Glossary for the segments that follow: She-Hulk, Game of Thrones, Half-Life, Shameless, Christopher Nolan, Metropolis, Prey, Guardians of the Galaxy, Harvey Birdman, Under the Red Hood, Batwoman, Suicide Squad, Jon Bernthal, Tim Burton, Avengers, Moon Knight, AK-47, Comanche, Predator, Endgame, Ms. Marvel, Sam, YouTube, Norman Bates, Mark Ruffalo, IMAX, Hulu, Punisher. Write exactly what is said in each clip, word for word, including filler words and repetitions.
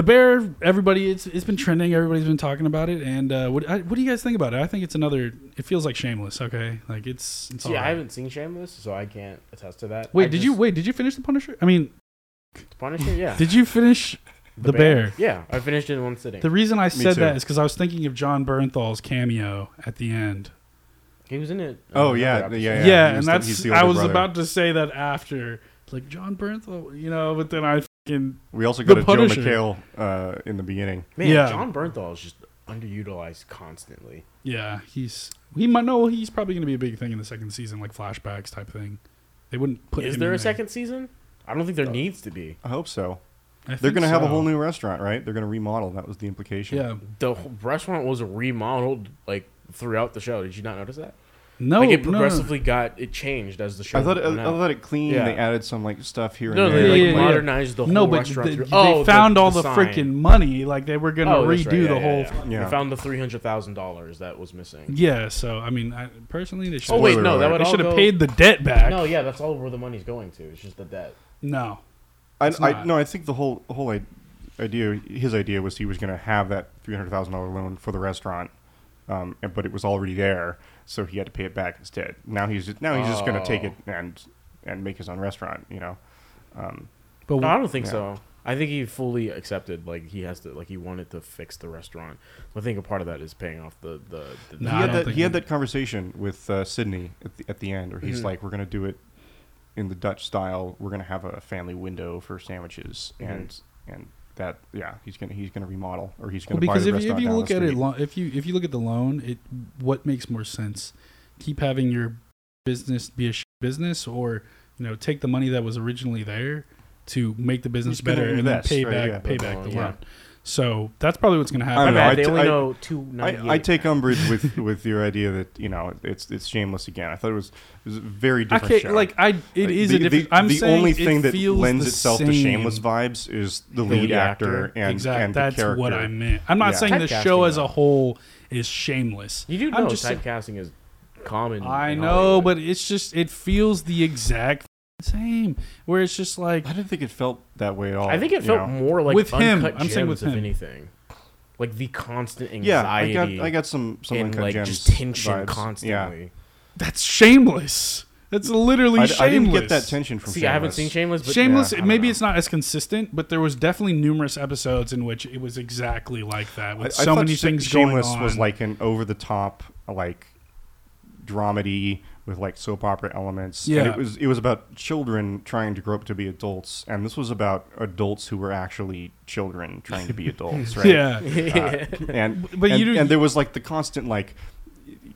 The Bear, everybody, it's it's been trending. Everybody's been talking about it. And uh, what I, what do you guys think about it? I think it's another. It feels like Shameless. Okay, like it's. it's yeah, right. I haven't seen Shameless, so I can't attest to that. Wait, I did just, you wait? Did you finish The Punisher? I mean, The Punisher. Yeah. Did you finish The, the Bear? Bear? Yeah, I finished it in one sitting. The reason I said that is because I was thinking of Jon Bernthal's cameo at the end. He was in it. Oh yeah, yeah, yeah, yeah, yeah. And that's. I was brother. about to say that after, like Jon Bernthal, you know, but then I. We also go to Punisher. Joe McHale uh, in the beginning. Man, yeah. Jon Bernthal is just underutilized constantly. Yeah, he's he might know he's probably going to be a big thing in the second season, like flashbacks type thing. They wouldn't put. Is him there in a there. second season? I don't think there uh, needs to be. I hope so. I They're going to so. have a whole new restaurant, right? They're going to remodel. That was the implication. Yeah, the whole restaurant was remodeled like throughout the show. Did you not notice that? No, like it progressively no. got it changed as the show. I thought it, I thought it cleaned. Yeah. They added some like stuff here and no, there. No, they like, yeah, modernized yeah. the whole no, but restaurant. They, they oh, found the, all the, the freaking money. Like they were gonna oh, redo right. yeah, the yeah, whole. Yeah. Yeah. They found the three hundred thousand dollars that was missing. Yeah, so I mean, I, personally, they should. Oh wait, no, that would they should have paid the debt back. No, yeah, that's all where the money's going to. It's just the debt. No, I, I no, I think the whole whole idea, his idea was he was gonna have that three hundred thousand dollar loan for the restaurant, um, but it was already there. So he had to pay it back instead. Now he's just, now he's oh. just going to take it and and make his own restaurant, you know. Um, but we, I don't think yeah. so. I think he fully accepted, like he has to, like he wanted to fix the restaurant. So I think a part of that is paying off the. the, the no, he had that, he he... had that conversation with uh, Sydney at the, at the end, where he's mm-hmm. like, "We're going to do it in the Dutch style. We're going to have a family window for sandwiches mm-hmm. and and." That yeah, he's gonna he's gonna remodel or he's gonna well, buy the restaurant. Because if you look at it, lo- if you if you look at the loan, it what makes more sense? Keep having your business be a sh- business, or you know, take the money that was originally there to make the business better invest, and then pay right? back yeah. pay back the yeah. loan. So that's probably what's gonna happen. I, know, I, they t- only I, know I, I take umbrage with, with your idea that you know it's it's Shameless again. I thought it was it was a very different I show. Like I, it like, is the, a different. The, I'm the saying only thing that lends itself same. to Shameless vibes is the, the lead, lead actor, actor and, exactly. and that's the character. What I meant. I'm not yeah. saying the show as a whole is shameless. You do know typecasting is common. I know, but it's just it feels the exact. Same, where it's just like I didn't think it felt that way at all. I think it felt know? more like with him. I'm saying with him. anything, like the constant anxiety. Yeah, I got I got some some and uncut like gems just tension vibes. constantly. Yeah. That's Shameless. That's literally I, Shameless. I didn't get that tension from. See, Shameless. I haven't seen Shameless. But Shameless. Yeah, it, maybe know. it's not as consistent, but there was definitely numerous episodes in which it was exactly like that with I, so I many things Shameless going on. Was like an over the top like dramedy. With like soap opera elements, yeah. And it was it was about children trying to grow up to be adults, and this was about adults who were actually children trying to be adults, right? Yeah. Uh, and but and, you and there was like the constant like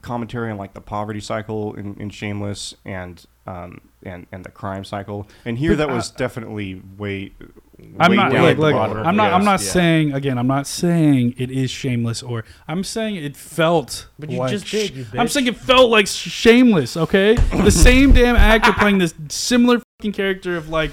commentary on like the poverty cycle in, in Shameless, and um and and the crime cycle, and here that was I, definitely way. I'm not like, like I'm not I'm not yeah. saying again I'm not saying it is Shameless or I'm saying it felt but you like just did, you bitch. I'm saying it felt like Shameless, okay? The same damn actor playing this similar fucking character of like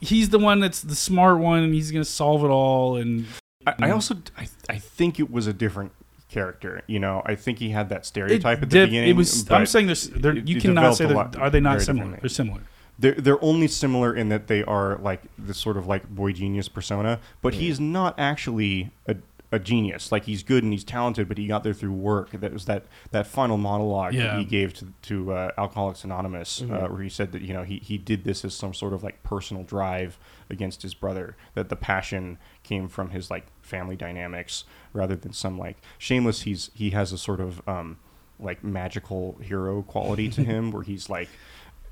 he's the one that's the smart one and he's going to solve it all and I, I also I, I think it was a different character, you know. I think he had that stereotype it, at the dip, beginning. It was I'm saying there's there, you it, cannot it say that are they not similar? They're similar. They're, they're only similar in that they are like this sort of like boy genius persona, but yeah. he's not actually a, a genius. Like he's good and he's talented, but he got there through work. That was that, that final monologue yeah. that he gave to, to uh, Alcoholics Anonymous, mm-hmm. uh, where he said that, you know, he, he did this as some sort of like personal drive against his brother, that the passion came from his like family dynamics rather than some like Shameless. He's, he has a sort of um, like magical hero quality to him where he's like,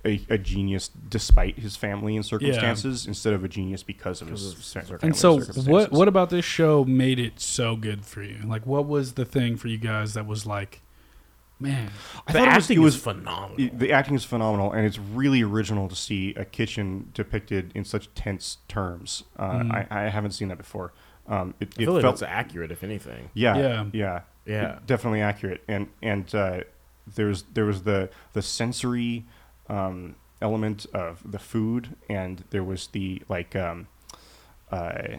A, a genius despite his family and circumstances yeah. instead of a genius because of his circumstances. And so what what about this show made it so good for you? Like what was the thing for you guys that was like, man, I the thought acting it was, it was phenomenal. It, the acting is phenomenal and it's really original to see a kitchen depicted in such tense terms. Uh, mm-hmm. I, I haven't seen that before. Um, it, I feel it like felt it's accurate if anything. Yeah. Yeah. Yeah. yeah. Definitely accurate. And and uh, there's there was the the sensory Um, element of the food, and there was the like, um, uh,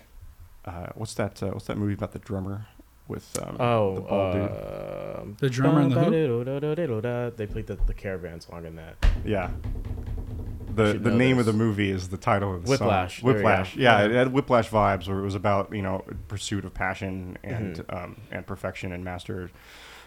uh, what's that? Uh, what's that movie about the drummer with um, oh, the bald uh, dude? The drummer and the who? They played the, the Caravan song in that. Yeah, the, the name this. of the movie is the title of the Whiplash. song. Whiplash. Whiplash. Yeah, yeah, it had Whiplash vibes, where it was about, you know, pursuit of passion and mm-hmm. um, and perfection and master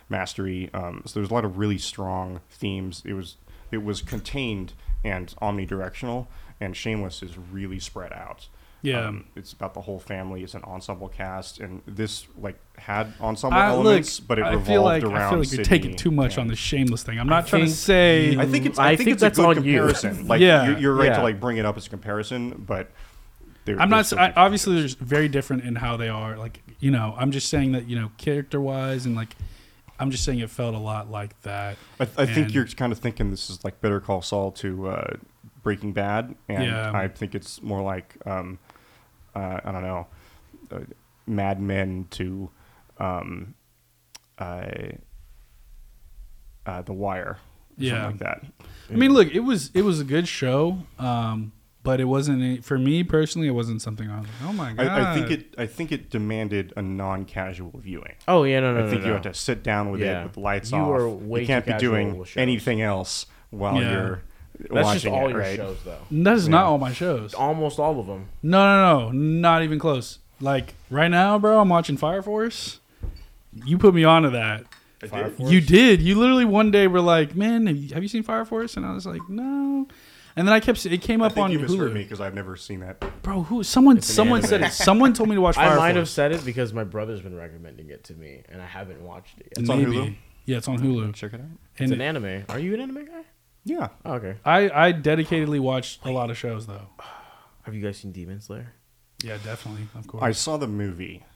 mastery. Um, so there was a lot of really strong themes. It was it was contained and omnidirectional, and Shameless is really spread out. Yeah, um, it's about the whole family. It's an ensemble cast, and this like had ensemble I, elements, look, but it I revolved feel like, around. I feel like Sydney, you're taking too much on the Shameless thing. I'm not I trying think, to say. I think it's. I, I think, think it's that's a good comparison. You. Like yeah, you're, you're right yeah. to like bring it up as a comparison, but they're, I'm not. I, obviously, they're very different in how they are. Like you know, I'm just saying that you know, character wise, and like I'm just saying it felt a lot like that. I, I think you're kind of thinking this is like Better Call Saul to uh, Breaking Bad, and yeah. I think it's more like. Um, Uh, I don't know, uh, Mad Men to um, uh, uh, The Wire, yeah, something like that. I mean, look, it was it was a good show, um, but it wasn't a, for me personally. It wasn't something I was like, oh my god. I, I think it. I think it demanded a non-casual viewing. Oh yeah, no, no. I no, think no, you no. have to sit down with yeah. it with lights you off. Are way you can't too be doing anything else while yeah. you're. That's just all it, your right? shows, though. That is yeah. not all my shows. Almost all of them. No, no, no. Not even close. Like, right now, bro, I'm watching Fire Force. You put me onto that. I Fire did. Force? You did. You literally one day were like, man, have you, have you seen Fire Force? And I was like, no. And then I kept... It came up I think on you misheard Hulu. Me because I've never seen that. Bro, who? Someone someone said it. Someone told me to watch Fire Force. I might Force. have said it because my brother's been recommending it to me, and I haven't watched it yet. It's Maybe. on Hulu? Yeah, it's on Hulu. Check it out. It's and an it, anime. Are you an anime guy? Yeah. Oh, okay. I, I dedicatedly watched a lot of shows, though. Have you guys seen Demon Slayer? Yeah, definitely. Of course. I saw the movie.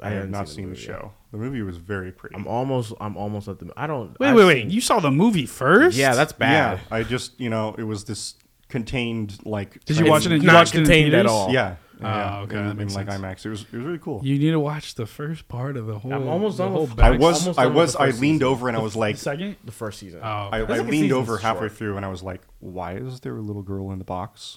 I, I have not seen, seen the, the show. The movie was very pretty. I'm almost I'm almost at the... I don't... Wait, I've wait, wait. Seen... You saw the movie first? Yeah, that's bad. Yeah, I just, you know, it was this contained, like... Did you watch it? You watched it in theaters? At all. Yeah. Yeah, oh, okay. In, in like IMAX, it was it was really cool. You need to watch the first part of the whole. I'm almost done. Whole I was almost I was I leaned season. over and the, I was like the second the first season. Oh, okay. I, I like leaned over halfway short. through and I was like, why is there a little girl in the box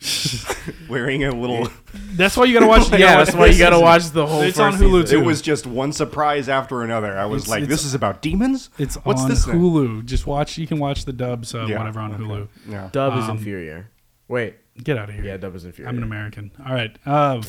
wearing a little? That's why you gotta watch. Yeah, that's why you gotta watch the whole. It's first on Hulu season. Too. It was just one surprise after another. I was it's, like, it's, this is about demons. It's What's on this Hulu. Thing? Just watch. You can watch the dub sub yeah, whatever on okay. Hulu. Yeah. Dub is inferior. Wait. Get out of here. Yeah, dub is inferior. I'm an American. All right. Um.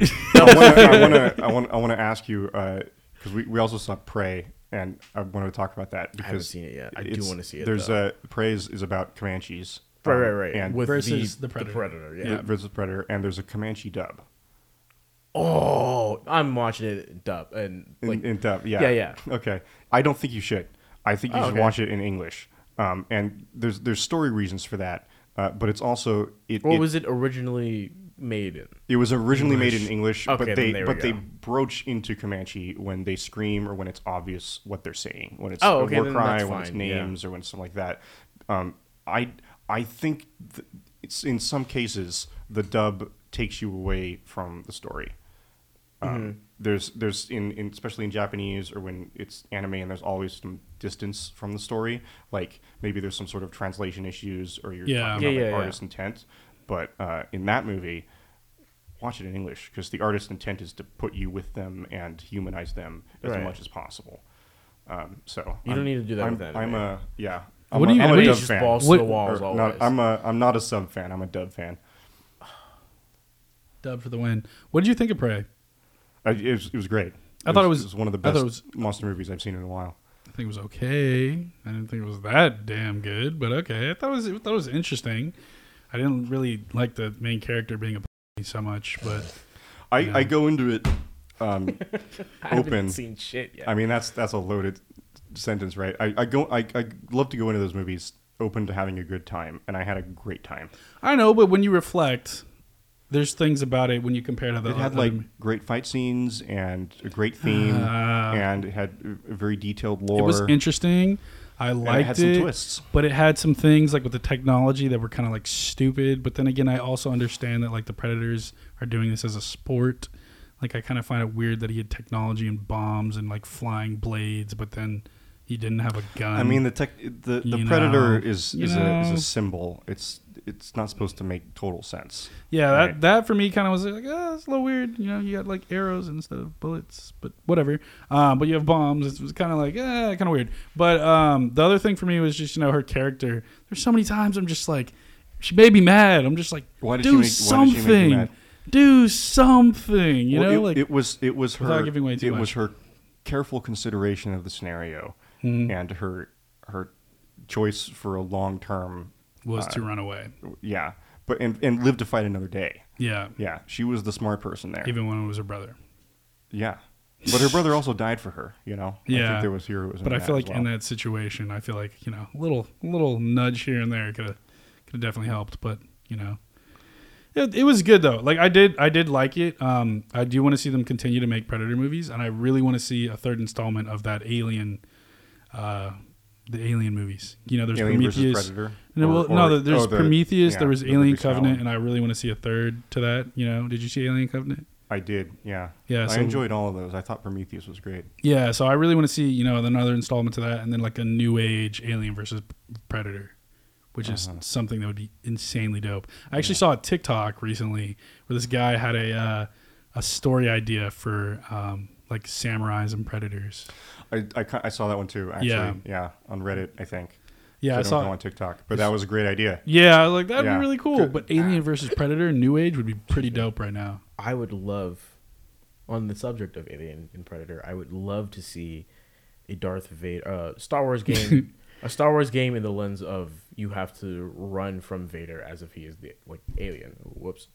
I want to I want I want to ask you, because uh, we, we also saw Prey, and I wanted to talk about that. Because I haven't seen it yet. I do want to see it. There's though. a Prey is, is about Comanches. Right, right, right. And With versus the, the, Predator. the Predator. Yeah. yeah. Versus Predator, and there's a Comanche dub. Oh, I'm watching it in dub. And, like, in, in dub, yeah. Yeah, yeah. Okay. I don't think you should. I think you oh, should okay. watch it in English. Um, and there's there's story reasons for that. Uh, but it's also it, what it, was it originally made in? It was originally English. made in English, okay, but they but go. they broach into Comanche when they scream or when it's obvious what they're saying, when it's oh, okay, a war cry, when it's names yeah. or when it's something like that. Um, I I think th- it's in some cases the dub takes you away from the story. Um, mm-hmm. There's there's in, in especially in Japanese or when it's anime and there's always some distance from the story, like maybe there's some sort of translation issues or you're yeah. talking yeah, about yeah, like yeah. artist intent, but uh, in that movie, watch it in English because the artist intent is to put you with them and humanize them as right. much as possible. Um, so you I'm, don't need to do that. I'm, with that I'm a yeah. I'm what do you? I'm a dub fan. Balls what, to the walls or, not, I'm a I'm not a sub fan. I'm a dub fan. Dub for the win. What did you think of Prey? I, it, was, it was great. I it thought was, it, was, it was one of the best was, monster movies I've seen in a while. I think it was okay. I didn't think it was that damn good, but okay. I thought it was, I thought it was interesting. I didn't really like the main character being a p- so much, but I, you know. I go into it um, I open. I haven't seen shit yet. I mean, that's that's a loaded sentence, right? I, I go. I, I love to go into those movies open to having a good time, and I had a great time. I know, but when you reflect. There's things about it when you compare to the. It had like m- great fight scenes and a great theme, uh, and it had a very detailed lore. It was interesting. I liked and it. Had some it, twists, but it had some things like with the technology that were kind of like stupid. But then again, I also understand that like the Predators are doing this as a sport. Like I kind of find it weird that he had technology and bombs and like flying blades, but then. He didn't have a gun. I mean, the tech, the, the Predator know, is is a, is a symbol. It's it's not supposed to make total sense. Yeah, right? that that for me kind of was like, oh, it's a little weird. You know, you got like arrows instead of bullets, but whatever. Um, but you have bombs. It was kind of like, eh, kind of weird. But um, the other thing for me was just, you know, her character. There's so many times I'm just like, she made me mad. I'm just like, why did do she make, something. Why did she make you mad? Do something. You well, know, it, like, it was it was her giving way too it much. was her careful consideration of the scenario mm-hmm. and her her choice for a long term was uh, to run away. Yeah, but and and live to fight another day. Yeah, yeah. She was the smart person there, even when it was her brother. Yeah. But her brother also died for her, you know? Yeah. I think there was heroism. But I feel like well. in that situation, I feel like, you know, a little, little nudge here and there could have could have definitely helped. But, you know, it, it was good, though. Like, I did I did like it. Um, I do want to see them continue to make Predator movies. And I really want to see a third installment of that Alien, uh, the Alien movies. You know, there's Alien Prometheus. Versus Predator? No, or, well, or, no there's oh, the, Prometheus. Yeah, there was Alien Covenant. Allen. And I really want to see a third to that. You know, did you see Alien Covenant? I did, yeah. yeah so, I enjoyed all of those. I thought Prometheus was great. Yeah, so I really want to see, you know, another installment to that, and then like a new age Alien versus Predator, which uh-huh. is something that would be insanely dope. I actually yeah. saw a TikTok recently where this guy had a uh, a story idea for um, like samurais and predators. I, I, I saw that one too, actually. Yeah, yeah on Reddit, I think. Yeah, so I, I don't saw know on TikTok, but that was a great idea. Yeah, like that'd yeah. be really cool. But Alien versus Predator, New Age would be pretty dope right now. I would love, on the subject of Alien and Predator, I would love to see a Darth Vader, uh, Star Wars game, a Star Wars game in the lens of you have to run from Vader as if he is the like alien. Whoops.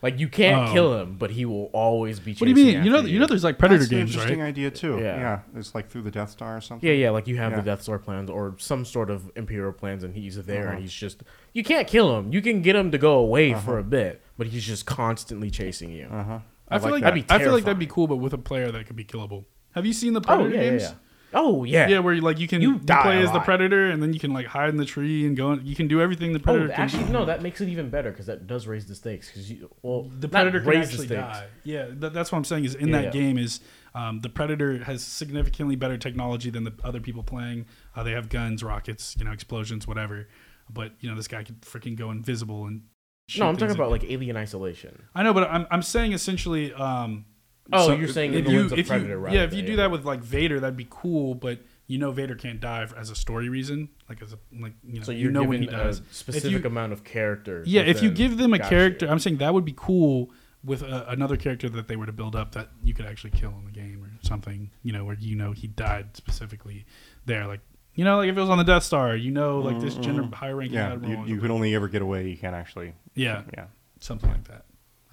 Like you can't oh. kill him, but he will always be chasing. What do you mean? After you know, you. you know, there's like Predator That's games, an interesting right? idea too. Yeah. yeah, it's like through the Death Star or something. Yeah, yeah, like you have yeah. the Death Star plans or some sort of Imperial plans, and he's there, uh-huh. and he's just you can't kill him. You can get him to go away uh-huh. for a bit, but he's just constantly chasing you. Uh huh. I, I feel like that. that'd be. I feel like that'd be cool, but with a player that could be killable. Have you seen the Predator oh, yeah, games? Yeah, yeah. Oh yeah, yeah, where you like you can you, you play as the Predator, and then you can like hide in the tree and go. You can do everything the Predator. Oh, can actually, do. no, that makes it even better because that does raise the stakes. Because you, well, the Predator can actually die. Yeah, that, that's what I'm saying. Is in yeah, that yeah. game is um, the Predator has significantly better technology than the other people playing. Uh, they have guns, rockets, you know, explosions, whatever. But you know, this guy could freaking go invisible and. Shoot no, I'm talking about like Alien Isolation. I know, but I'm I'm saying essentially. Um, Oh, so you're saying if in the you, lens of Predator, you, right? Yeah, if you do that with like Vader, that'd be cool, but you know Vader can't die for, as a story reason, like as a like you know, so you know when he dies. A specific you, amount of characters. Yeah, if you give them a character, you. I'm saying that would be cool with a, another character that they were to build up that you could actually kill in the game or something, you know, where you know he died specifically there, like you know, like if it was on the Death Star, you know, like this mm-hmm. general high-ranking yeah, admiral. You, you could only ever get away. You can't actually. Yeah, yeah, something like that.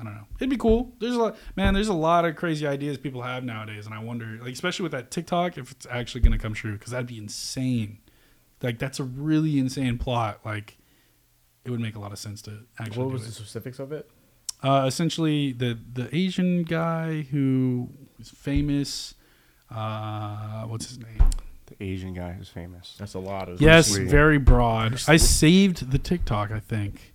I don't know. It'd be cool. There's a lot, man. There's a lot of crazy ideas people have nowadays, and I wonder, like, especially with that TikTok, if it's actually going to come true, because that'd be insane. Like, that's a really insane plot. Like, it would make a lot of sense to actually. What was the specifics of it? Uh, essentially, the the Asian guy who is famous. Uh, what's his name? The Asian guy who's famous. That's a lot of. Yes, very broad. I saved the TikTok. I think.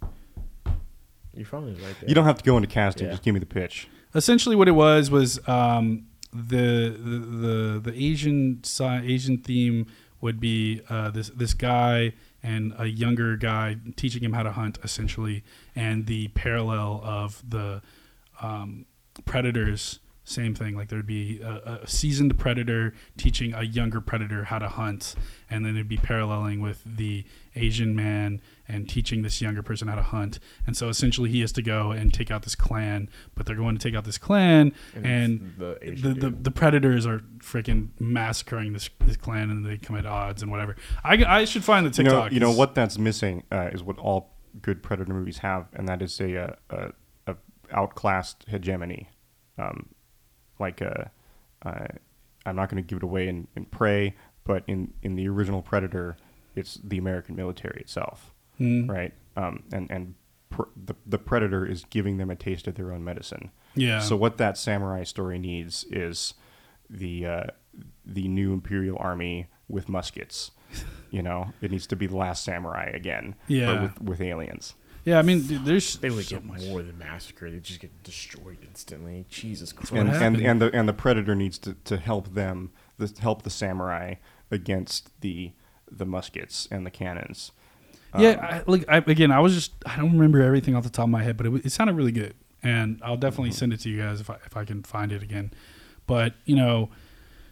You're probably right there. You don't have to go into casting. Yeah. Just give me the pitch. Essentially, what it was was um, the, the the the Asian Asian theme would be uh, this this guy and a younger guy teaching him how to hunt, essentially, and the parallel of the um, predators. Same thing. Like there'd be a, a seasoned predator teaching a younger predator how to hunt, and then it'd be paralleling with the Asian man and teaching this younger person how to hunt. And so essentially he has to go and take out this clan, but they're going to take out this clan, and, and the, the, the, the predators are freaking massacring this, this clan, and they come at odds and whatever. I, I should find the TikTok. You know, you know what that's missing uh, is what all good Predator movies have, and that is a, a, a outclassed hegemony. Um, Like, uh, uh, I'm not going to give it away in, in Prey, but in, in the original Predator, it's the American military itself, mm. right? Um, and and pr- the, the Predator is giving them a taste of their own medicine. Yeah. So what that samurai story needs is the uh, the new Imperial Army with muskets. You know, it needs to be the Last Samurai again, yeah. but with, with aliens. Yeah, I mean, dude, there's they would so get much. more than massacred. They just get destroyed instantly. Jesus Christ! And and, and the and the predator needs to, to help them, the, help the samurai against the the muskets and the cannons. Yeah, um, I, like I, again, I was just I don't remember everything off the top of my head, but it, it sounded really good, and I'll definitely mm-hmm. send it to you guys if I if I can find it again. But you know,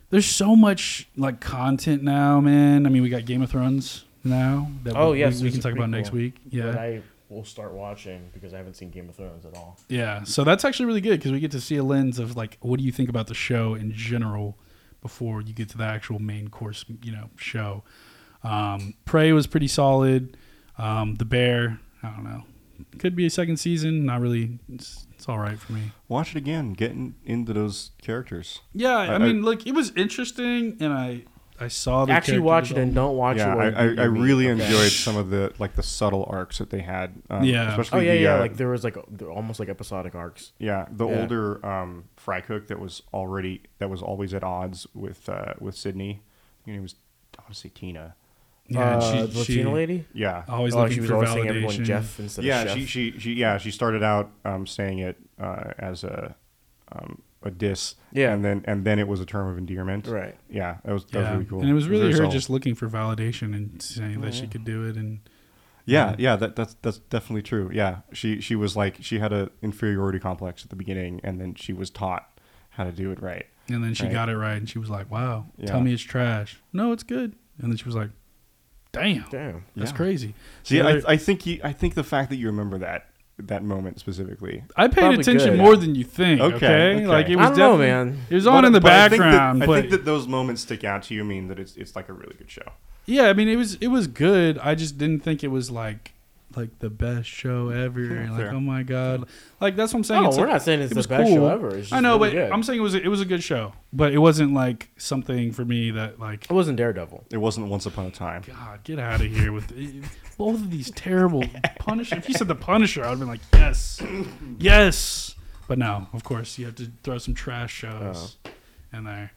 there's so much like content now, man. I mean, we got Game of Thrones now. That oh we, yes, we, we can talk about cool. next week. Yeah. we'll start watching because I haven't seen Game of Thrones at all. Yeah, so that's actually really good because we get to see a lens of like, what do you think about the show in general before you get to the actual main course, you know, show. Um, Prey was pretty solid. Um, The Bear, I don't know. Could be a second season. Not really. It's, it's all right for me. Watch it again. Getting into those characters. Yeah, I, I mean, I, like, it was interesting, and I... I saw the actually watch it and don't watch yeah, it. I, I, I really okay. enjoyed some of the like the subtle arcs that they had. Um, yeah. Especially oh yeah, the, yeah. Uh, like there was like almost like episodic arcs. Yeah. The yeah. older um, fry cook that was already that was always at odds with uh, with Sydney. I think it was obviously Tina. Yeah. Uh, and she, the Latina she, lady. Yeah. Always oh, looking she was for always validation. Everyone Jeff instead yeah, of Chef. Yeah. She, she she yeah she started out um, saying it uh, as a. Um, a diss yeah and then and then it was a term of endearment right yeah that was that yeah. was really cool and it was really it was her solid. Just looking for validation and saying oh, that yeah. she could do it and yeah um, yeah that that's that's definitely true yeah she she was like she had an inferiority complex at the beginning and then she was taught how to do it right and then she right? got it right and she was like wow yeah. tell me it's trash no it's good and then she was like damn damn that's yeah. crazy see so I, I think you I think the fact that you remember that that moment specifically. I paid Probably attention good, more yeah. than you think. Okay, okay? Like it was I don't know, man. It was on but, in the background. I think, that, but I think that those moments stick out to you. Mean that it's it's like a really good show. Yeah, I mean it was it was good. I just didn't think it was like like the best show ever. Fair, like fair. Oh my god, like that's what I'm saying. No, it's we're like, not saying it's it the best cool. show ever. It's just I know, really but good. I'm saying it was a, it was a good show, but it wasn't like something for me that like it wasn't Daredevil. It wasn't Once Upon a Time. God, get out of here with both of these terrible Punisher. If you said the Punisher, I'd have been like yes, yes. But no, of course you have to throw some trash shows oh. in there.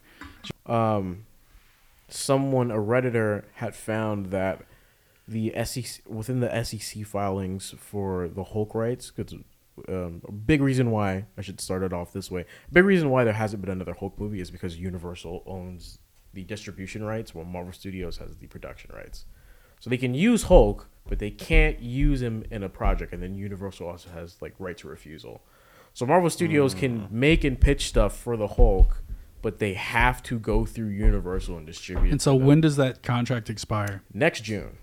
Um, someone a Redditor had found that. The S E C within the S E C filings for the Hulk rights, because um, a big reason why I should start it off this way. A big reason why there hasn't been another Hulk movie is because Universal owns the distribution rights, while Marvel Studios has the production rights. So they can use Hulk, but they can't use him in a project. And then Universal also has like right to refusal. So Marvel Studios mm. can make and pitch stuff for the Hulk, but they have to go through Universal and distribute. And so, them. When does that contract expire? Next June.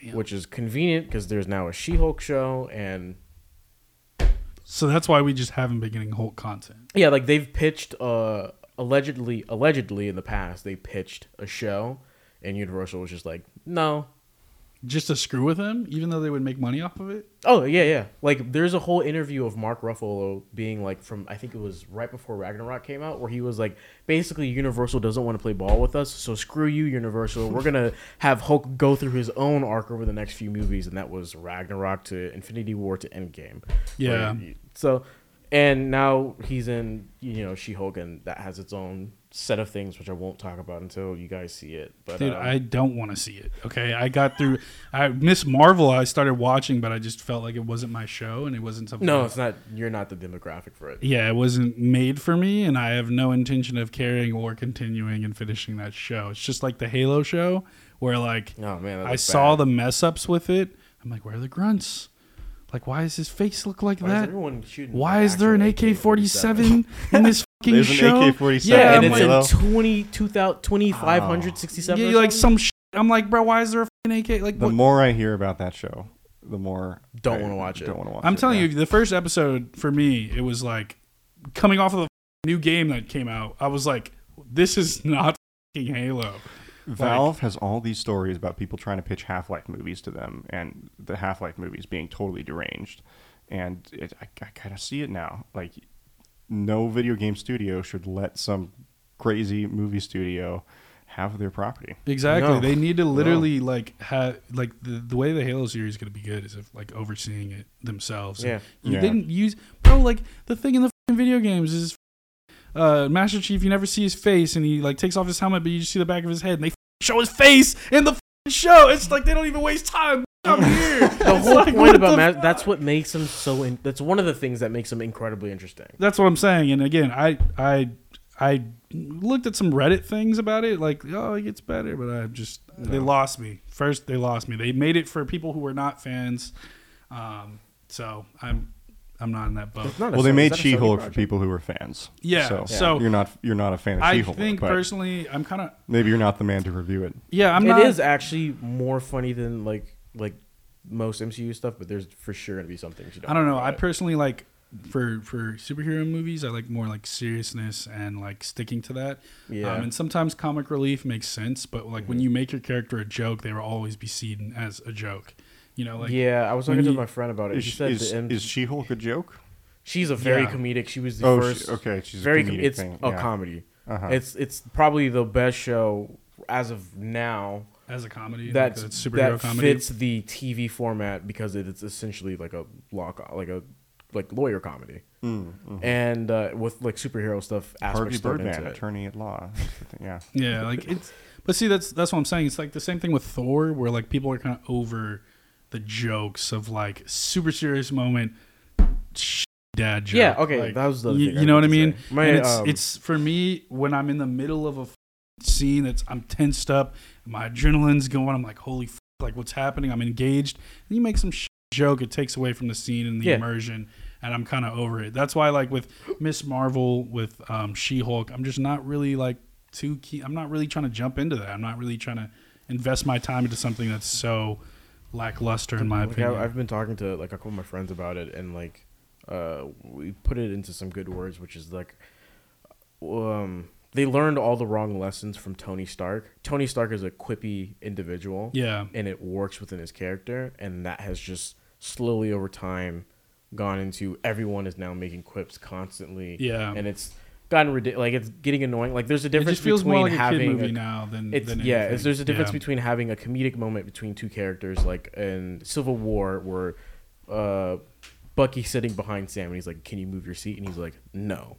Damn. Which is convenient because there's now a She-Hulk show, and so that's why we just haven't been getting Hulk content. Yeah, like they've pitched uh allegedly allegedly in the past they pitched a show, and Universal was just like no, just to screw with them, even though they would make money off of it. Oh yeah, yeah. Like there's a whole interview of Mark Ruffalo being like from I think it was right before Ragnarok came out, where he was like, basically Universal doesn't want to play ball with us, so screw you, Universal. We're gonna have Hulk go through his own arc over the next few movies, and that was Ragnarok to Infinity War to Endgame. Yeah. Like, so, and now he's in you know She-Hulk, and that has its own set of things which I won't talk about until you guys see it. But dude, um, I don't want to see it. Okay, I got through. I Miz Marvel. I started watching, but I just felt like it wasn't my show, and it wasn't something. No, else. It's not. You're not the demographic for it. Yeah, it wasn't made for me, and I have no intention of carrying or continuing and finishing that show. It's just like the Halo show, where like, oh man, I saw bad. the mess ups with it. I'm like, where are the grunts? Like, why does his face look like why that? Is everyone shooting why is there an A K forty-seven in this? There's show? An A K forty-seven. Yeah, and it's like, in twenty-five sixty-seven. Yeah, like some shit. I'm like, bro, why is there a fucking A K? Like, the what? More I hear about that show, the more don't I want to watch it. Don't want to watch I'm it, telling yeah. you, the first episode for me, it was like coming off of the new game that came out. I was like, this is not fucking Halo. Valve like, has all these stories about people trying to pitch Half-Life movies to them, and the Half-Life movies being totally deranged. And it, I, I kind of see it now, like. No video game studio should let some crazy movie studio have their property. Exactly. No. They need to literally no. like have like the, the way the Halo series is going to be good is if like overseeing it themselves. Yeah. And you yeah. didn't use bro like the thing in the video games is uh, Master Chief. You never see his face, and he like takes off his helmet, but you just see the back of his head, and they show his face in the show. It's like they don't even waste time. I'm here. The whole like, point about Matt, that's what makes him so. In, that's one of the things that makes him incredibly interesting. That's what I'm saying. And again, I, I, I looked at some Reddit things about it. Like, oh, it gets better, but I just no. they lost me. First, they lost me. They made it for people who were not fans. Um, so I'm, I'm not in that boat. Well, song. They made She-Hulk for people who were fans. Yeah. So, yeah. so you're not, you're not a fan of I She-Hulk. I think personally, I'm kind of maybe you're not the man to review it. Yeah, I'm. It not, is actually more funny than like. Like most M C U stuff, but there's for sure going to be some things you don't I don't know. I it. personally like for for superhero movies, I like more like seriousness and like sticking to that. Yeah. Um, and sometimes comic relief makes sense, but like mm-hmm. when you make your character a joke, they will always be seen as a joke. You know, like yeah, I was talking to my friend about it. Is, she said is, the M- is She-Hulk a joke? She's a very yeah. comedic. She was the oh, first. She, okay, she's very. A comedic com- it's thing. a yeah. comedy. Uh-huh. It's it's probably the best show as of now. As a comedy, that's like a superhero that comedy. Fits the T V format because it's essentially like a law, like a like lawyer comedy, mm, mm-hmm. and uh, with like superhero stuff. Harvey Birdman, attorney at law. yeah, yeah, like it's. But see, that's that's what I'm saying. It's like the same thing with Thor, where like people are kind of over the jokes of like super serious moment. Dad joke. Yeah, okay, like, that was the you, you know what I mean? My, and it's, um, it's for me when I'm in the middle of a f- scene that's I'm tensed up, my adrenaline's going, I'm like, holy f- like what's happening? I'm engaged. And you make some sh- joke, it takes away from the scene and the yeah. immersion, and I'm kind of over it. That's why like with Miz Marvel, with um, She-Hulk, I'm just not really like too key. I'm not really trying to jump into that. I'm not really trying to invest my time into something that's so lackluster in my like, opinion. I, I've been talking to like a couple of my friends about it, and like. Uh, we put it into some good words, which is like, um, they learned all the wrong lessons from Tony Stark. Tony Stark is a quippy individual, yeah, and it works within his character, and that has just slowly over time gone into everyone is now making quips constantly, yeah, and it's gotten ridiculous. Like it's getting annoying. Like there's a difference it just feels between more like having a kid movie a, now than, it's, than yeah. It's, there's a difference yeah. between having a comedic moment between two characters, like in Civil War, where, uh. Bucky's sitting behind Sam and he's like, "Can you move your seat?" And he's like, "No."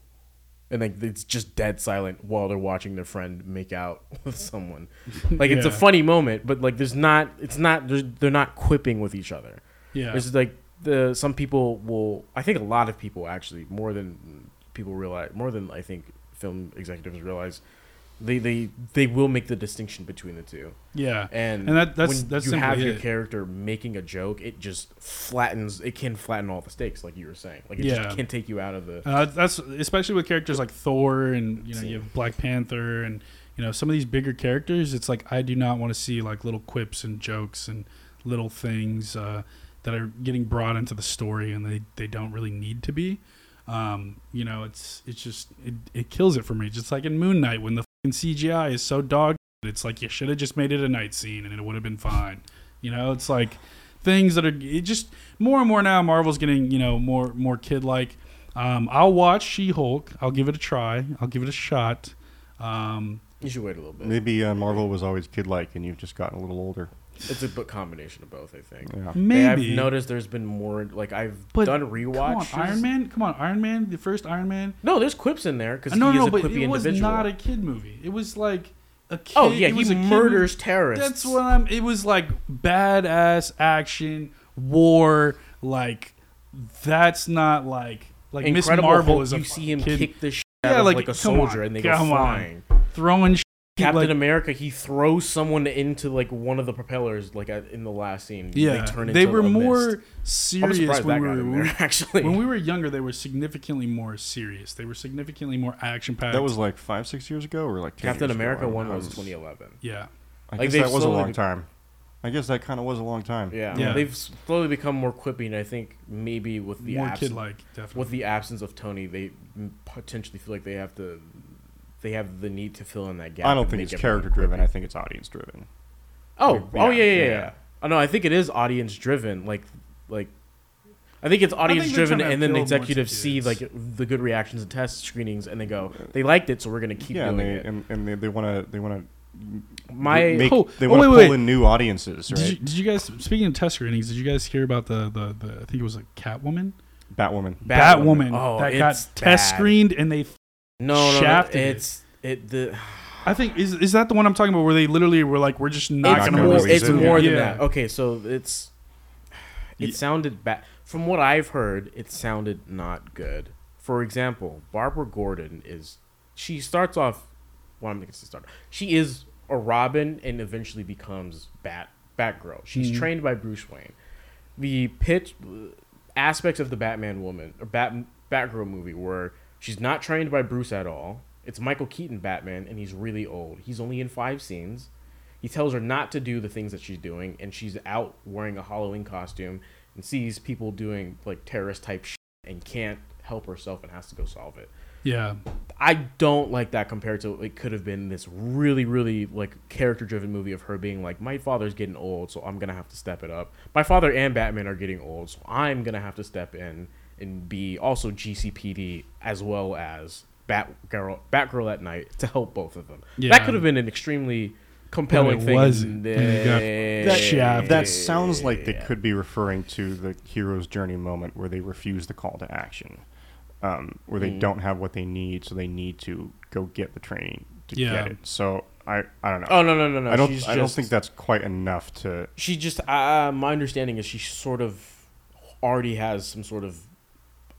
And like it's just dead silent while they're watching their friend make out with someone. Like yeah. it's a funny moment, but like there's not it's not they're not quipping with each other. Yeah. There's like the some people will I think a lot of people actually more than people realize more than I think film executives realize they they, they will make the distinction between the two. Yeah. And, and that, that's, when that's you have your it. character making a joke, it just flattens, it can flatten all the stakes, like you were saying. Like, it yeah. just can take you out of the... Uh, that's especially with characters like Thor and, you know, you have Black Panther and, you know, some of these bigger characters, it's like, I do not want to see, like, little quips and jokes and little things uh, that are getting brought into the story and they, they don't really need to be. Um, you know, it's it's just, it, it kills it for me. Just like in Moon Knight when the And C G I is so dog. It's like you should have just made it a night scene and it would have been fine. You know, it's like things that are it just more and more now. Marvel's getting you know more more kid like. Um, I'll watch She-Hulk. I'll give it a try. I'll give it a shot. Um, you should wait a little bit. Maybe uh, Marvel was always kid like, and you've just gotten a little older. It's a combination of both, I think. Yeah. Maybe I've noticed there's been more. Like I've but done rewatch. Come on, Iron Man. Come on, Iron Man. The first Iron Man. No, there's quips in there because no, he no, is a but quippy it was individual. Not a kid movie. It was like a kid. Oh yeah, he murders terrorists. That's what I'm. It was like badass action war. Like that's not like like Miz Marvel is a kid. You see him kick the shit yeah, out of like, like a soldier on, and they go flying, on. throwing. Shit Captain like, America, he throws someone into like one of the propellers, like in the last scene. Yeah, they, turn into they were a more mist. serious when we were there, actually. When we were younger, they were significantly more serious. They were significantly more action packed. That was like five, six years ago, or like Captain years America ago, one was twenty eleven. Yeah, I like guess that was a long be- time. I guess that kind of was a long time. Yeah. yeah, they've slowly become more quippy, and I think maybe with the more abs- kid-like, definitely. With the absence of Tony, they potentially feel like they have to. They have the need to fill in that gap. I don't think it's character driven. I think it's audience driven. Oh, yeah. oh yeah, yeah, yeah. yeah. Oh, no, I think it is audience driven. Like, like, I think it's audience think driven, and then the executives see like the good reactions and test screenings, and they go, they liked it, so we're gonna keep yeah, doing and they, it. And, and they, they wanna, they wanna, my make, oh, they wanna oh, wait, pull wait. in new audiences, right? Did you, did you guys? Speaking of test screenings, did you guys hear about the the, the I think it was like Catwoman, Batwoman, Batwoman, Batwoman oh, that got bad. test screened, and they. No, shafted. no, it's it. The I think is is that the one I'm talking about where they literally were like, we're just not it's gonna. More, it's it. more than yeah. that. Okay, so it's it yeah. sounded bad. From what I've heard, it sounded not good. For example, Barbara Gordon is she starts off. Well, I'm gonna start. She is a Robin and eventually becomes Bat Batgirl. She's mm-hmm. trained by Bruce Wayne. The pitch aspects of the Batman woman or Bat Batgirl movie were. She's not trained by Bruce at all. It's Michael Keaton Batman, and he's really old. He's only in five scenes. He tells her not to do the things that she's doing, and she's out wearing a Halloween costume and sees people doing like terrorist type shit and can't help herself and has to go solve it. Yeah. I don't like that compared to it could have been this really, really like character driven movie of her being like, my father's getting old, so I'm going to have to step it up. My father and Batman are getting old, so I'm going to have to step in and be also G C P D as well as Batgirl, Batgirl at night to help both of them. Yeah. That could have been an extremely compelling thing. Wasn't. That, yeah, that sounds like they could be referring to the hero's journey moment where they refuse the call to action, um, where they mm. don't have what they need, so they need to go get the training to yeah. get it. So I, I don't know. Oh no no no no! I don't. She's I don't just, think that's quite enough to. She just. Uh, my understanding is she sort of already has some sort of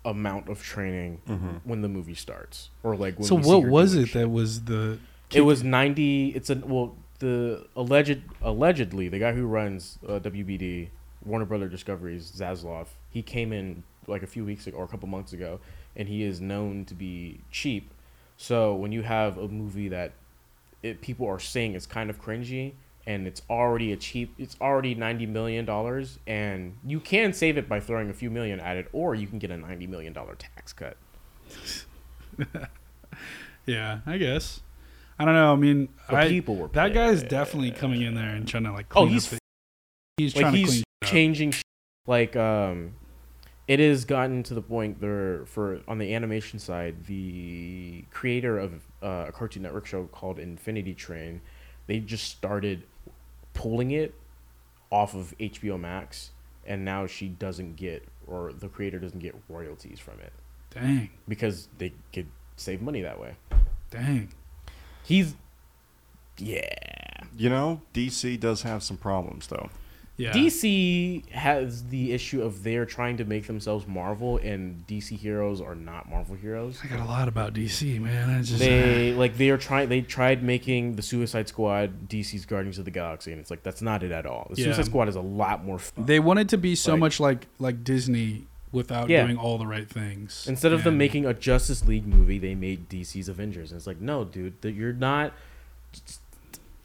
amount of training mm-hmm. when the movie starts, or like. When so we what see was it shit. That was the? It was ninety. It's a well. The alleged, allegedly, the guy who runs uh, W B D, Warner Brother Discoveries, Zaslav, he came in like a few weeks ago or a couple months ago, and he is known to be cheap. So when you have a movie that it, people are saying is kind of cringy, and it's already a cheap, it's already ninety million dollars, and you can save it by throwing a few million at it, or you can get a ninety million dollar tax cut. Yeah, I guess. I don't know. I mean, I, people were that guy's definitely coming in there and trying to like. Clean oh, he's up f- he's like, trying he's to clean changing. Up. Sh- like, um, it has gotten to the point there for on the animation side, the creator of uh, a Cartoon Network show called Infinity Train, they just started pulling it off of H B O Max, and now she doesn't get, or the creator doesn't get royalties from it. Dang. Because they could save money that way. Dang. He's, yeah. You know, D C does have some problems, though. Yeah. D C has the issue of they're trying to make themselves Marvel, and D C heroes are not Marvel heroes. I got a lot about D C, man. I just, they like they are trying. They tried making the Suicide Squad D C's Guardians of the Galaxy, and it's like that's not it at all. The yeah. Suicide Squad is a lot more fun. They wanted to be so like, much like like Disney without yeah. doing all the right things. Instead of yeah. them making a Justice League movie, they made D C's Avengers. And it's like, no, dude, that you're not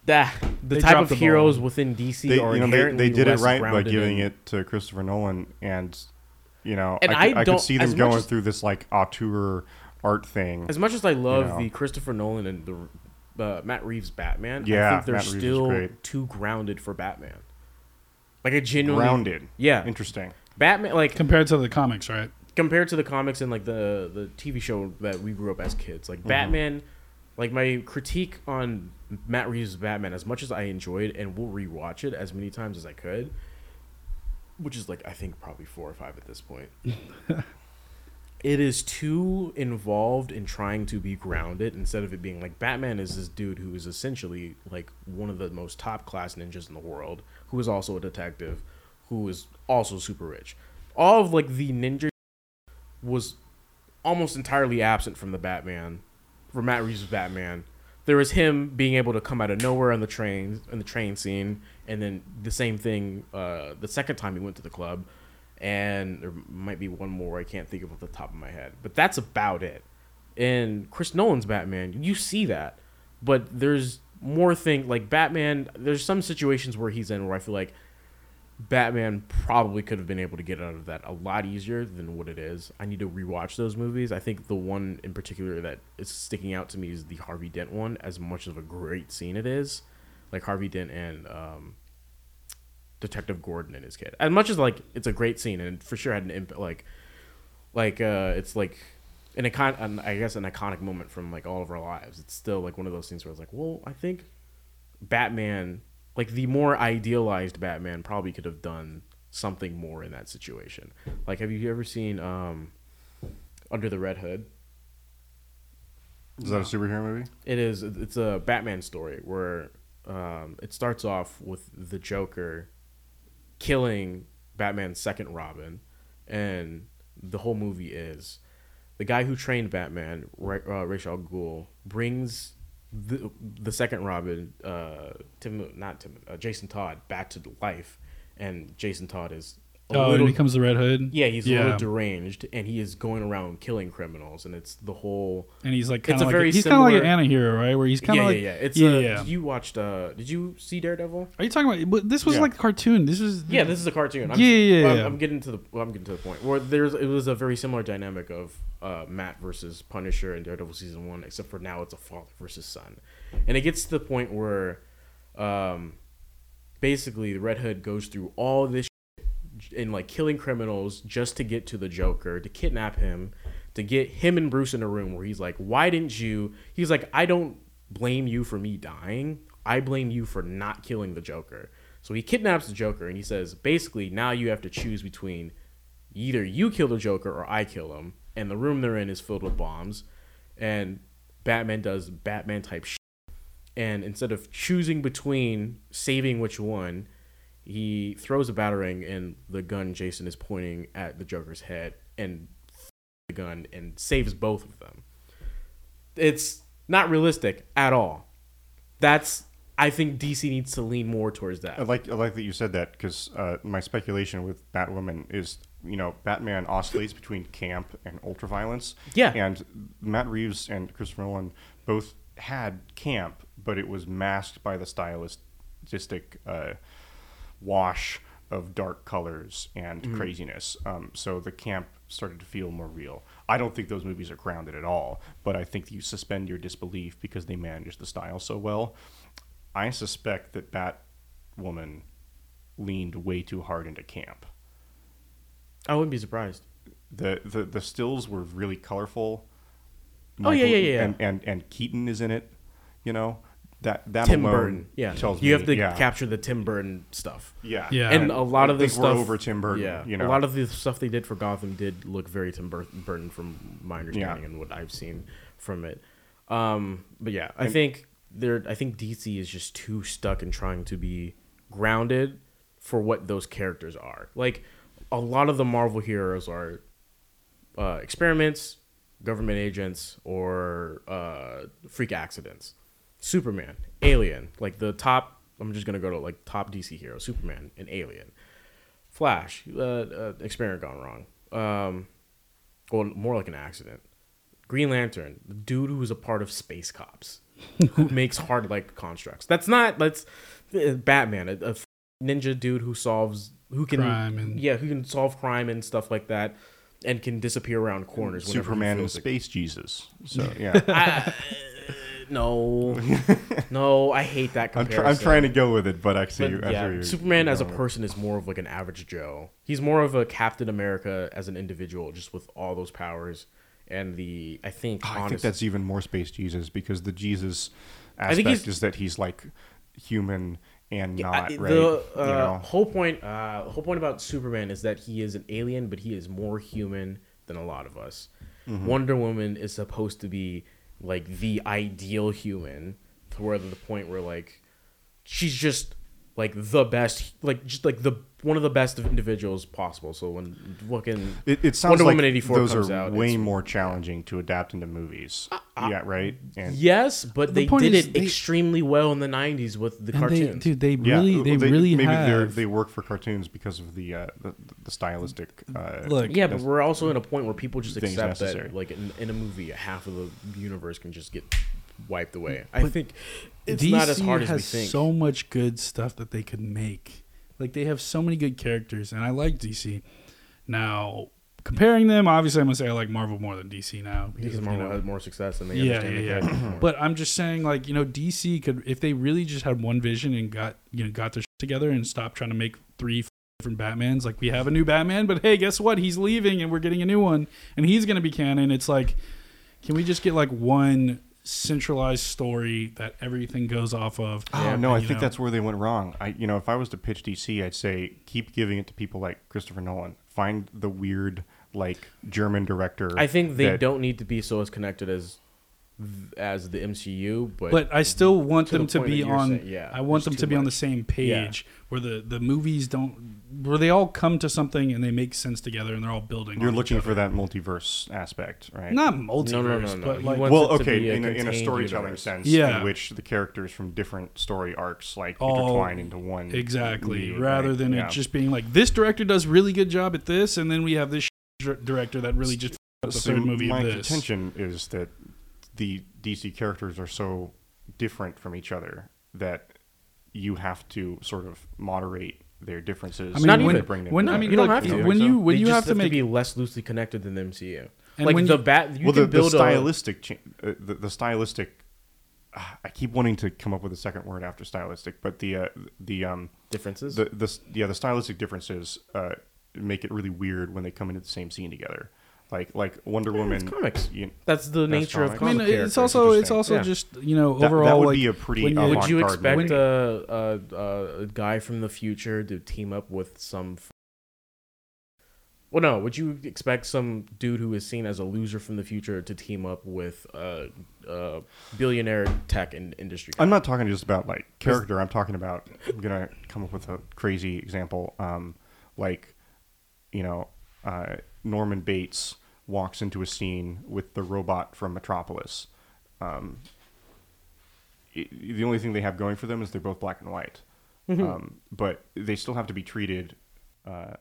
that the they type of the heroes within D C they, are you know, inherently they, they did less it right by giving in. It to Christopher Nolan, and you know, and I, I, I could see them going as, through this like auteur art thing. As much as I love you know. the Christopher Nolan and the uh, Matt Reeves Batman, yeah, I think they're Matt still too grounded for Batman. Like a genuinely grounded. Yeah. Interesting. Batman, like compared to the comics, right? Compared to the comics and like the, the T V show that we grew up as kids, like mm-hmm. Batman, like my critique on Matt Reeves' Batman, as much as I enjoyed and will rewatch it as many times as I could, which is like I think probably four or five at this point. It is too involved in trying to be grounded instead of it being like Batman is this dude who is essentially like one of the most top class ninjas in the world, who is also a detective, who is also super rich. All of like the ninja was almost entirely absent from the Batman, from Matt Reeves' Batman. There was him being able to come out of nowhere on the train, in the train scene, and then the same thing uh, the second time he went to the club, and there might be one more I can't think of off the top of my head, but that's about it. In Chris Nolan's Batman, you see that, but there's more thing like Batman. There's some situations where he's in where I feel like Batman probably could have been able to get out of that a lot easier than what it is. I need to rewatch those movies. I think the one in particular that is sticking out to me is the Harvey Dent one, as much of a great scene it is. Like Harvey Dent and um, Detective Gordon and his kid. As much as like it's a great scene and for sure had an impact. Like, like uh, it's like an icon. An, I guess an iconic moment from like all of our lives. It's still like one of those things where it's like, well, I think Batman. Like, the more idealized Batman probably could have done something more in that situation. Like, have you ever seen um, Under the Red Hood? Is that a superhero movie? It is. It's a Batman story where um, it starts off with the Joker killing Batman's second Robin. And the whole movie is the guy who trained Batman, Ra- uh, Ra's al Ghul, brings... The, the second Robin, uh, Tim, not Tim, uh, Jason Todd, back to life, and Jason Todd is A oh, little, he becomes the Red Hood. Yeah, he's yeah. a little deranged, and he is going around killing criminals, and it's the whole. And he's like, kind of like a, he's kind of like an anti-hero, right? Where he's kind of yeah, like, yeah, yeah. It's yeah, a, yeah. You watched? Uh, did you see Daredevil? Are you talking about? But this was yeah. like a cartoon. This is yeah, this is a cartoon. I'm, yeah, yeah, I'm, yeah. I'm getting to the. Well, I'm getting to the point where there's. It was a very similar dynamic of uh, Matt versus Punisher in Daredevil season one, except for now it's a father versus son, and it gets to the point where, um, basically the Red Hood goes through all this. And like killing criminals just to get to the Joker, to kidnap him, to get him and Bruce in a room where he's like, why didn't you? He's like, I don't blame you for me dying. I blame you for not killing the Joker. So he kidnaps the Joker and he says, basically, now you have to choose between either you kill the Joker or I kill him. And the room they're in is filled with bombs. And Batman does Batman type shit. And instead of choosing between saving which one, he throws a batarang, and the gun Jason is pointing at the Joker's head, and the gun and saves both of them. It's not realistic at all. That's I think D C needs to lean more towards that. I like I like that you said that because uh, my speculation with Batwoman is you know Batman oscillates between camp and ultraviolence. Yeah, and Matt Reeves and Christopher Nolan both had camp, but it was masked by the stylistic. Uh, wash of dark colors and mm. craziness. Um, so the camp started to feel more real. I don't think those movies are grounded at all, but I think you suspend your disbelief because they manage the style so well. I suspect that Batwoman leaned way too hard into camp. I wouldn't be surprised. The the, the stills were really colorful. Michael, oh, yeah, yeah, yeah. And, and, and Keaton is in it, you know? That that Tim Burton, yeah. Tells you me, have to yeah. capture the Tim Burton stuff, yeah, yeah. And a lot I of the stuff we're over Tim Burton, yeah. You know, a lot of the stuff they did for Gotham did look very Tim Burton, from my understanding yeah. and what I've seen from it. Um, but yeah, I and, think there. I think D C is just too stuck in trying to be grounded for what those characters are. Like a lot of the Marvel heroes are uh, experiments, government agents, or uh, freak accidents. Superman, Alien, like the top, I'm just going to go to like top D C heroes, Superman and Alien. Flash, uh, uh, experiment gone wrong. Um, well, more like an accident. Green Lantern, the dude who is a part of Space Cops, who makes hard like constructs. That's not, that's uh, Batman, a, a ninja dude who solves, who can, crime and- yeah, who can solve crime and stuff like that. And can disappear around corners. Superman and Space like, Jesus. So yeah. I, uh, no, no, I hate that comparison. I'm, tr- I'm trying to go with it, but actually, but, yeah, you're, Superman you know. as a person is more of like an average Joe. He's more of a Captain America as an individual, just with all those powers and the. I think. Oh, honest, I think that's even more Space Jesus because the Jesus aspect is that he's like human. And yeah, not I, right. The uh, you know? whole point, uh, whole point about Superman is that he is an alien, but he is more human than a lot of us. Mm-hmm. Wonder Woman is supposed to be like the ideal human, to where the point where like she's just like the best, like just like the one of the best of individuals possible. So when fucking it, it sounds Wonder like Woman eighty-four those comes are out, way more challenging to adapt into movies. Uh, yeah, right. And yes, but the they did it they, extremely well in the nineties with the cartoons. They, dude, they really, yeah, they, they really maybe have. They work for cartoons because of the uh, the, the stylistic. Uh, Look, yeah, but we're also in a point where people just accept necessary. that, like in, in a movie, half of the universe can just get wiped away. But I think it's D C not as hard as we think. Has so much good stuff that they could make. Like they have so many good characters, and I like D C. Now, comparing them, obviously, I'm gonna say I like Marvel more than D C now because yeah, Marvel you know, has more success than they yeah, understand yeah, the characters yeah. more. But I'm just saying, like you know, D C could if they really just had one vision and got you know got their shit together and stopped trying to make three different Batmans. Like we have a new Batman, but hey, guess what? He's leaving, and we're getting a new one, and he's gonna be canon. It's like, can we just get like one centralized story that everything goes off of? Oh no, I think that's where they went wrong. I, you know, if I was to pitch D C, I'd say keep giving it to people like Christopher Nolan. Find the weird, like German director. I think they don't need to be so as connected as as the M C U, but but I still want them to be on. Yeah, I want them to be on the same page where the the movies don't, where they all come to something and they make sense together and they're all building. You're looking for that multiverse aspect, right? Not multiverse, but like, well, okay, in a, in a storytelling sense, yeah, in which the characters from different story arcs like intertwine into one. Exactly, rather than it just being like this director does really good job at this, and then we have this director that really just up the third movie of this. My contention is that the D C characters are so different from each other that you have to sort of moderate their differences. I mean, not even bring them. When, I mean, you like, don't have to. When you when you have to make be less loosely connected than the M C U. And like the bat, you well, can the, build the stylistic. A, cha- uh, the, the stylistic. Uh, I keep wanting to come up with a second word after stylistic, but the uh, the um, differences. The, the yeah the stylistic differences uh, make it really weird when they come into the same scene together. Like like Wonder Woman, it's comics. You know, that's the that's nature comics. of comics. I mean, it's also it's also yeah. just you know overall. That, that would like, be a pretty. When, uh, would you expect a, a a guy from the future to team up with some? Well, no. Would you expect some dude who is seen as a loser from the future to team up with a uh, uh, billionaire tech and industry guy? I'm not talking just about like character. I'm talking about. I'm gonna come up with a crazy example. Um, like, you know. Uh, Norman Bates walks into a scene with the robot from Metropolis. Um, it, the only thing they have going for them is they're both black and white. Mm-hmm. Um, but they still have to be treated uh,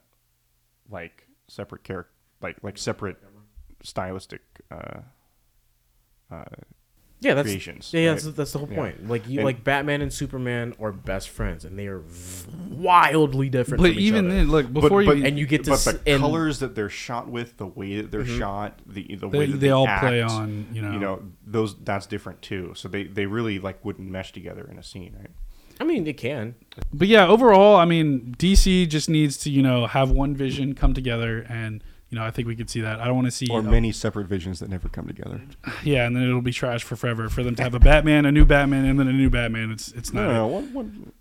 like separate character, like like separate stylistic uh, uh, yeah, that's, creations. Yeah, right? that's, that's the whole point. Yeah. Like you, and, like Batman and Superman are best friends, and they are wildly different. But from each even other. then, look before but, you but, and you get to but the and, colors that they're shot with, the way that they're mm-hmm. shot, the the they, way that they, they all act, play on. You know, you know those that's different too. So they, they really like wouldn't mesh together in a scene, right? I mean, it can. But yeah, overall, I mean, D C just needs to you know have one vision come together and. You know, I think we could see that. I don't want to see... Or you know, many separate visions that never come together. Yeah, and then it'll be trash for forever for them to have a Batman, a new Batman, and then a new Batman. It's it's not... No, no, one, one,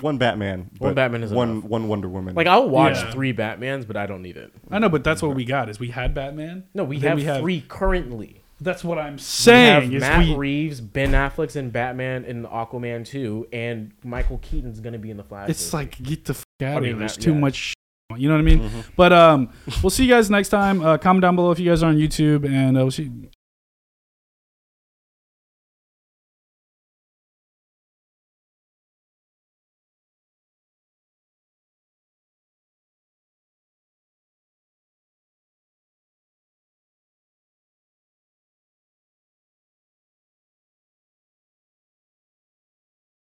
one Batman. One Batman is one, one Wonder Woman. Like, I'll watch yeah. three Batmans, but I don't need it. I know, but that's what we got, is we had Batman. No, we have we three have, currently. That's what I'm saying. We have Matt we, Reeves, Ben Affleck's in Batman and Aquaman two, and Michael Keaton's going to be in the Flash. It's movie. Like, get the f*** out of here. There's too yeah. much shit. You know what I mean? Mm-hmm. But um, we'll see you guys next time. Uh, comment down below if you guys are on YouTube, and uh, we'll see you.